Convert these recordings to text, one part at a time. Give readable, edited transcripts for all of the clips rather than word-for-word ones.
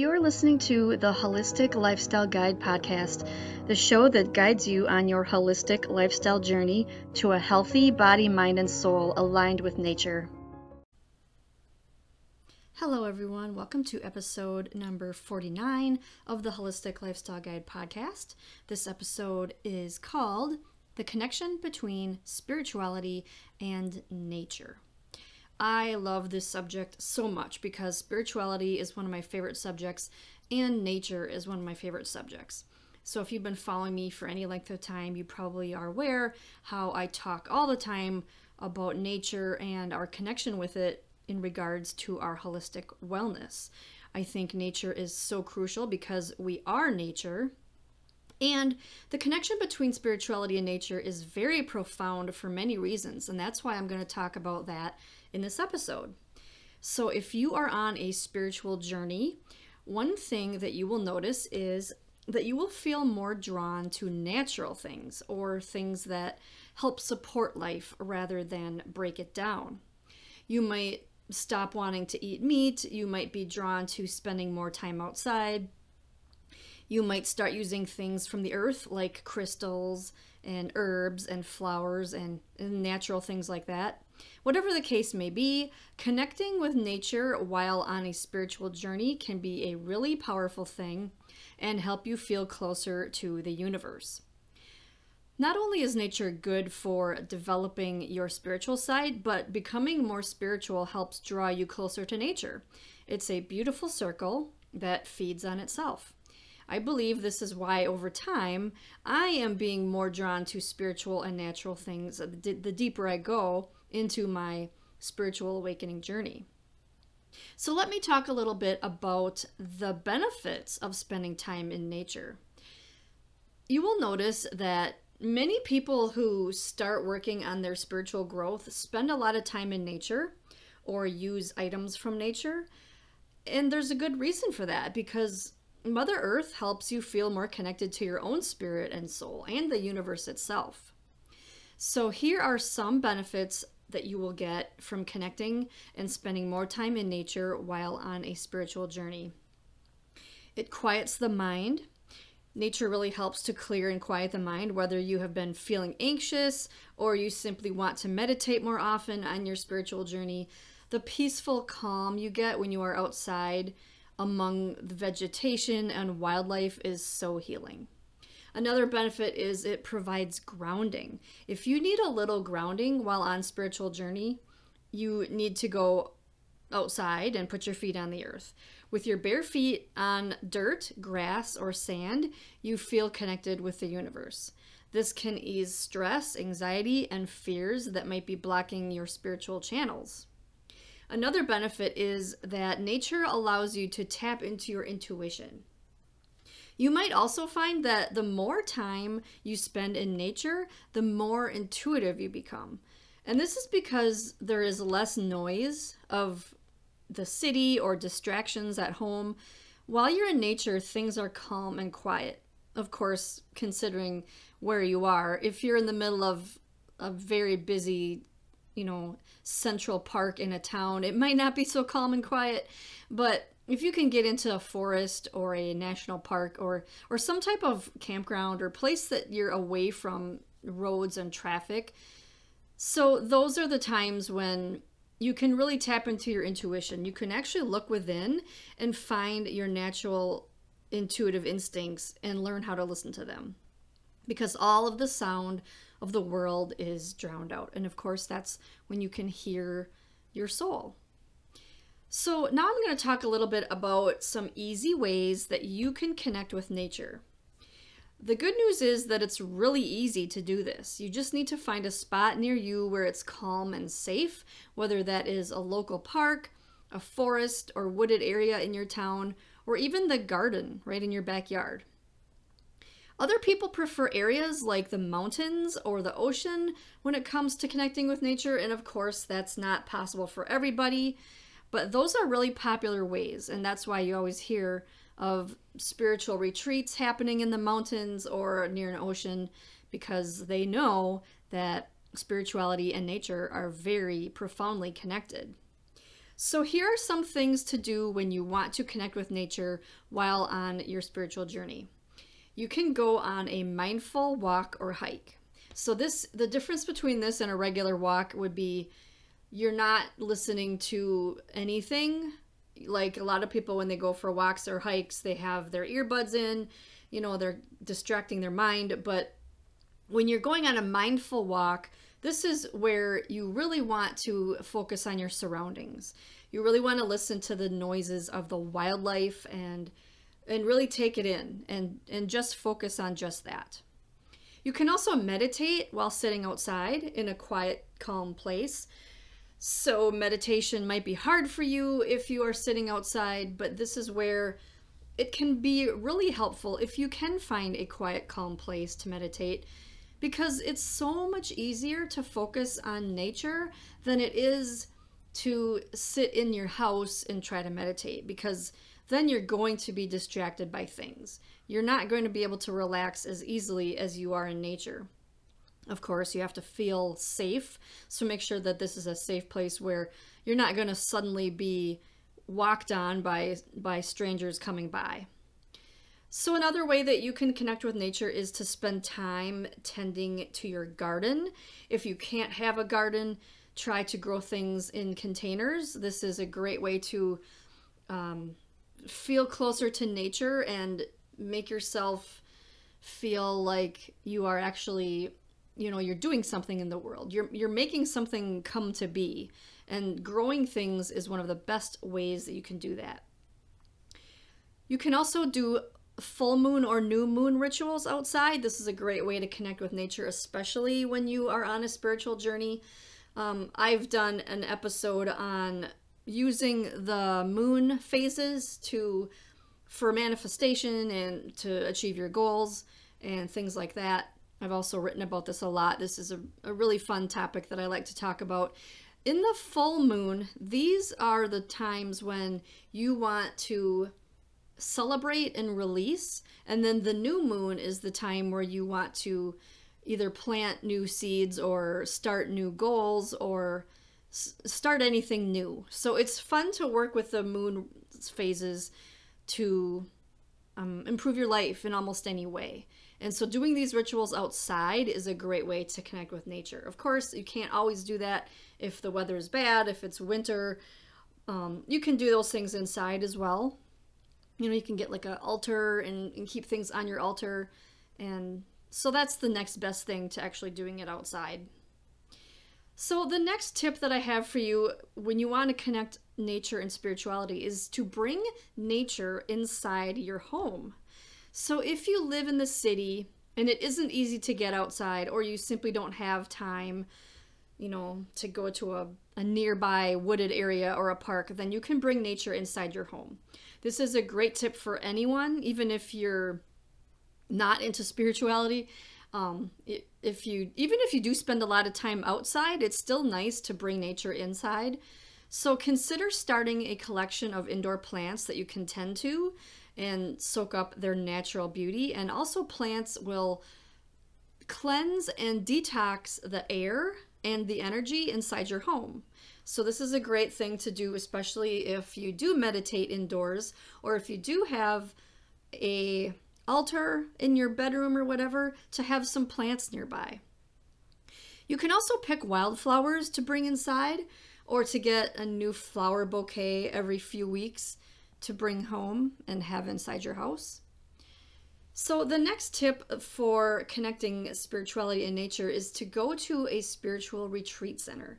You are listening to the Holistic Lifestyle Guide podcast, the show that guides you on your holistic lifestyle journey to a healthy body, mind, and soul aligned with nature. Hello, everyone. Welcome to episode number 49 of the Holistic Lifestyle Guide podcast. This episode is called The Connection Between Spirituality and Nature. I love this subject so much because spirituality is one of my favorite subjects and nature is one of my favorite subjects. So if you've been following me for any length of time, you probably are aware how I talk all the time about nature and our connection with it in regards to our holistic wellness. I think nature is so crucial because we are nature. And the connection between spirituality and nature is very profound for many reasons, and that's why I'm going to talk about that in this episode. So if you are on a spiritual journey, one thing that you will notice is that you will feel more drawn to natural things or things that help support life rather than break it down. You might stop wanting to eat meat. You might be drawn to spending more time outside. You might start using things from the earth like crystals and herbs and flowers and natural things like that. Whatever the case may be, connecting with nature while on a spiritual journey can be a really powerful thing and help you feel closer to the universe. Not only is nature good for developing your spiritual side, but becoming more spiritual helps draw you closer to nature. It's a beautiful circle that feeds on itself. I believe this is why over time I am being more drawn to spiritual and natural things the deeper I go into my spiritual awakening journey. So let me talk a little bit about the benefits of spending time in nature. You will notice that many people who start working on their spiritual growth spend a lot of time in nature or use items from nature. And there's a good reason for that because Mother Earth helps you feel more connected to your own spirit and soul and the universe itself. So here are some benefits that you will get from connecting and spending more time in nature while on a spiritual journey. It quiets the mind. Nature really helps to clear and quiet the mind, whether you have been feeling anxious or you simply want to meditate more often on your spiritual journey. The peaceful calm you get when you are outside among the vegetation and wildlife is so healing. Another benefit is it provides grounding. If you need a little grounding while on spiritual journey, you need to go outside and put your feet on the earth. With your bare feet on dirt, grass, or sand, you feel connected with the universe. This can ease stress, anxiety, and fears that might be blocking your spiritual channels. Another benefit is that nature allows you to tap into your intuition. You might also find that the more time you spend in nature, the more intuitive you become. And this is because there is less noise of the city or distractions at home. While you're in nature, things are calm and quiet. Of course, considering where you are, if you're in the middle of a very busy Central Park in a town, it might not be so calm and quiet, but if you can get into a forest or a national park or some type of campground or place that you're away from roads and traffic, so those are the times when you can really tap into your intuition. You can actually look within and find your natural intuitive instincts and learn how to listen to them, because all of the sound of the world is drowned out. And of course, that's when you can hear your soul. So now I'm going to talk a little bit about some easy ways that you can connect with nature. The good news is that it's really easy to do this. You just need to find a spot near you where it's calm and safe, whether that is a local park, a forest or wooded area in your town, or even the garden right in your backyard. Other people prefer areas like the mountains or the ocean when it comes to connecting with nature, and of course that's not possible for everybody, but those are really popular ways, and that's why you always hear of spiritual retreats happening in the mountains or near an ocean, because they know that spirituality and nature are very profoundly connected. So here are some things to do when you want to connect with nature while on your spiritual journey. You can go on a mindful walk or hike. So the difference between this and a regular walk would be you're not listening to anything. Like a lot of people when they go for walks or hikes, they have their earbuds in, you know, they're distracting their mind. But when you're going on a mindful walk, this is where you really want to focus on your surroundings. You really want to listen to the noises of the wildlife and really take it in and just focus on just that. You can also meditate while sitting outside in a quiet, calm place. So meditation might be hard for you if you are sitting outside, but this is where it can be really helpful if you can find a quiet, calm place to meditate, because it's so much easier to focus on nature than it is to sit in your house and try to meditate, because then you're going to be distracted by things. You're not going to be able to relax as easily as you are in nature. Of course, you have to feel safe, so make sure that this is a safe place where you're not going to suddenly be walked on by strangers coming by. So another way that you can connect with nature is to spend time tending to your garden. If you can't have a garden, try to grow things in containers. This is a great way to feel closer to nature and make yourself feel like you are actually, you know, you're doing something in the world. You're making something come to be, and growing things is one of the best ways that you can do that. You can also do full moon or new moon rituals outside. This is a great way to connect with nature, especially when you are on a spiritual journey. I've done an episode on using the moon phases for manifestation and to achieve your goals and things like that. I've also written about this a lot. This is a really fun topic that I like to talk about. In the full moon, these are the times when you want to celebrate and release, and then the new moon is the time where you want to either plant new seeds or start new goals or start anything new. So it's fun to work with the moon phases to improve your life in almost any way. And so doing these rituals outside is a great way to connect with nature. Of course, you can't always do that if the weather is bad, if it's winter. You can do those things inside as well. You know, you can get like an altar and keep things on your altar. And so that's the next best thing to actually doing it outside. So the next tip that I have for you when you want to connect nature and spirituality is to bring nature inside your home. So if you live in the city and it isn't easy to get outside, or you simply don't have time, you know, to go to a nearby wooded area or a park, then you can bring nature inside your home. This is a great tip for anyone, even if you're not into spirituality. Even if you do spend a lot of time outside, it's still nice to bring nature inside. So consider starting a collection of indoor plants that you can tend to and soak up their natural beauty. And also, plants will cleanse and detox the air and the energy inside your home. So this is a great thing to do, especially if you do meditate indoors, or if you do have an altar in your bedroom or whatever, to have some plants nearby. You can also pick wildflowers to bring inside, or to get a new flower bouquet every few weeks to bring home and have inside your house. So the next tip for connecting spirituality and nature is to go to a spiritual retreat center.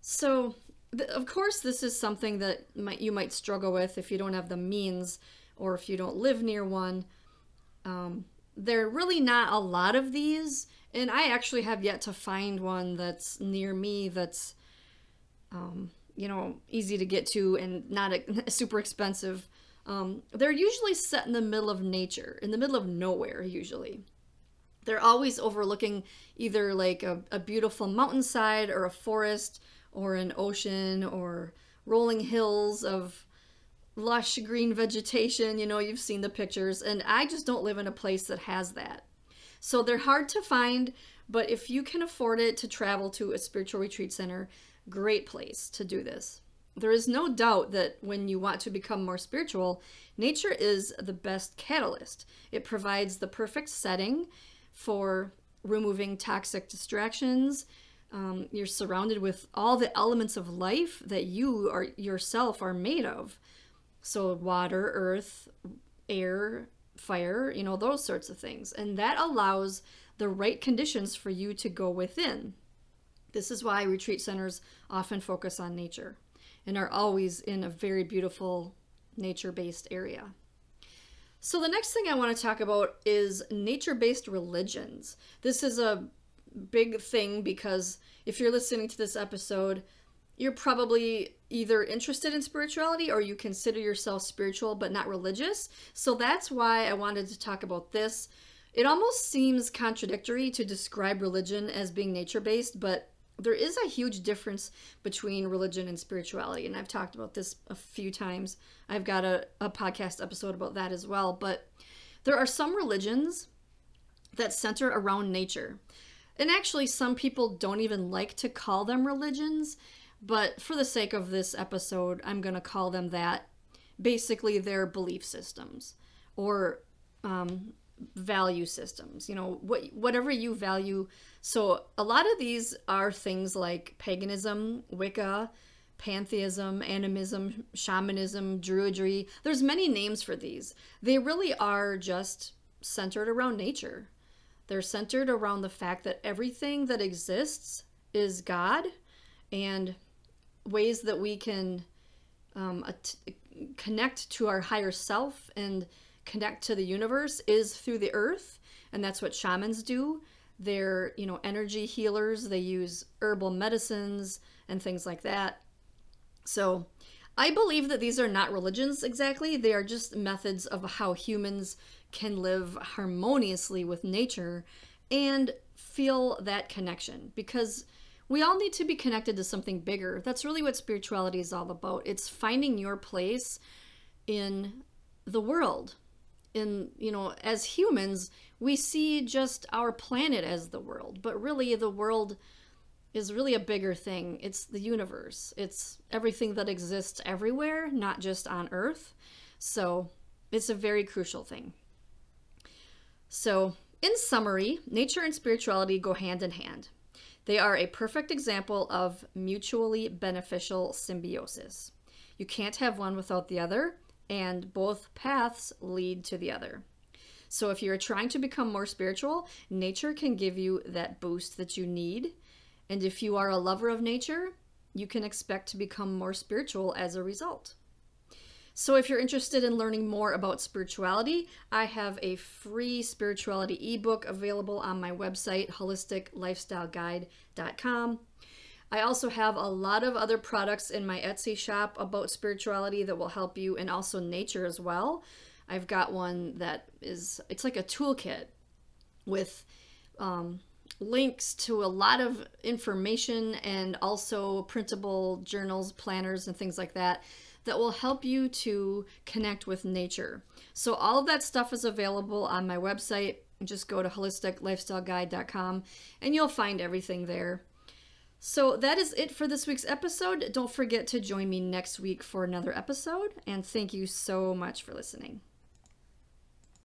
So of course, this is something that you might struggle with if you don't have the means, or if you don't live near one. There are really not a lot of these, and I actually have yet to find one that's near me that's you know, easy to get to and not super expensive. They're usually set in the middle of nature, in the middle of nowhere usually. They're always overlooking either like a beautiful mountainside or a forest or an ocean or rolling hills of lush green vegetation. You know, you've seen the pictures, and I just don't live in a place that has that. So they're hard to find, but if you can afford it to travel to a spiritual retreat center, great place to do this. There is no doubt that when you want to become more spiritual, nature is the best catalyst. It provides the perfect setting for removing toxic distractions. You're surrounded with all the elements of life that you are yourself are made of. So water, earth, air, fire, you know, those sorts of things. And that allows the right conditions for you to go within. This is why retreat centers often focus on nature and are always in a very beautiful nature-based area. So the next thing I want to talk about is nature-based religions. This is a big thing because if you're listening to this episode, you're probably either interested in spirituality or you consider yourself spiritual but not religious. So that's why I wanted to talk about this. It almost seems contradictory to describe religion as being nature-based, but there is a huge difference between religion and spirituality, and I've talked about this a few times. I've got a podcast episode about that as well, but there are some religions that center around nature. And actually, some people don't even like to call them religions, but for the sake of this episode, I'm going to call them that. Basically, they're belief systems or value systems, you know, whatever you value. So a lot of these are things like paganism, Wicca, pantheism, animism, shamanism, druidry. There's many names for these. They really are just centered around nature. They're centered around the fact that everything that exists is God, and ways that we can connect to our higher self and connect to the universe is through the earth, and that's what shamans do. They're, you know, energy healers. They use herbal medicines and things like that. So I believe that these are not religions exactly. They are just methods of how humans can live harmoniously with nature and feel that connection, because we all need to be connected to something bigger. That's really what spirituality is all about. It's finding your place in the world. And, you know, as humans, we see just our planet as the world, but really the world is really a bigger thing. It's the universe. It's everything that exists everywhere, not just on Earth. So it's a very crucial thing. So in summary, nature and spirituality go hand in hand. They are a perfect example of mutually beneficial symbiosis. You can't have one without the other, and both paths lead to the other. So if you're trying to become more spiritual, nature can give you that boost that you need. And if you are a lover of nature, you can expect to become more spiritual as a result. So if you're interested in learning more about spirituality, I have a free spirituality ebook available on my website, holisticlifestyleguide.com. I also have a lot of other products in my Etsy shop about spirituality that will help you, and also nature as well. I've got one that is, it's like a toolkit with links to a lot of information and also printable journals, planners, and things like that, that will help you to connect with nature. So all of that stuff is available on my website. Just go to holisticlifestyleguide.com and you'll find everything there. So that is it for this week's episode. Don't forget to join me next week for another episode, and thank you so much for listening.